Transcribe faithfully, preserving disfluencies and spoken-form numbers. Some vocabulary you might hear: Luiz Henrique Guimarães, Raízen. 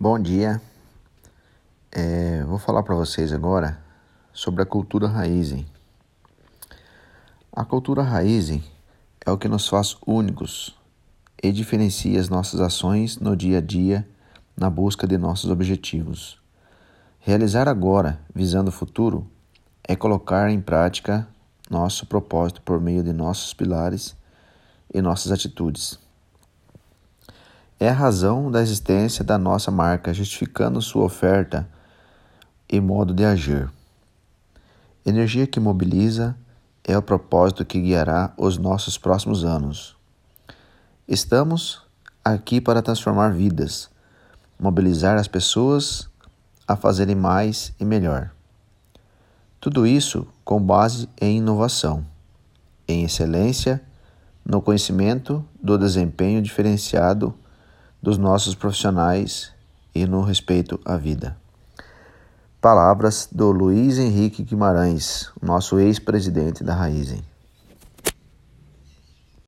Bom dia, é, vou falar para vocês agora sobre a cultura Raízen. A cultura Raízen é o que nos faz únicos e diferencia as nossas ações no dia a dia na busca de nossos objetivos. Realizar agora, visando o futuro, é colocar em prática nosso propósito por meio de nossos pilares e nossas atitudes. É a razão da existência da nossa marca, justificando sua oferta e modo de agir. Energia que mobiliza é o propósito que guiará os nossos próximos anos. Estamos aqui para transformar vidas, mobilizar as pessoas a fazerem mais e melhor. Tudo isso com base em inovação, em excelência, no conhecimento do desempenho diferenciado dos nossos profissionais e no respeito à vida. Palavras do Luiz Henrique Guimarães, nosso ex-presidente da Raízen.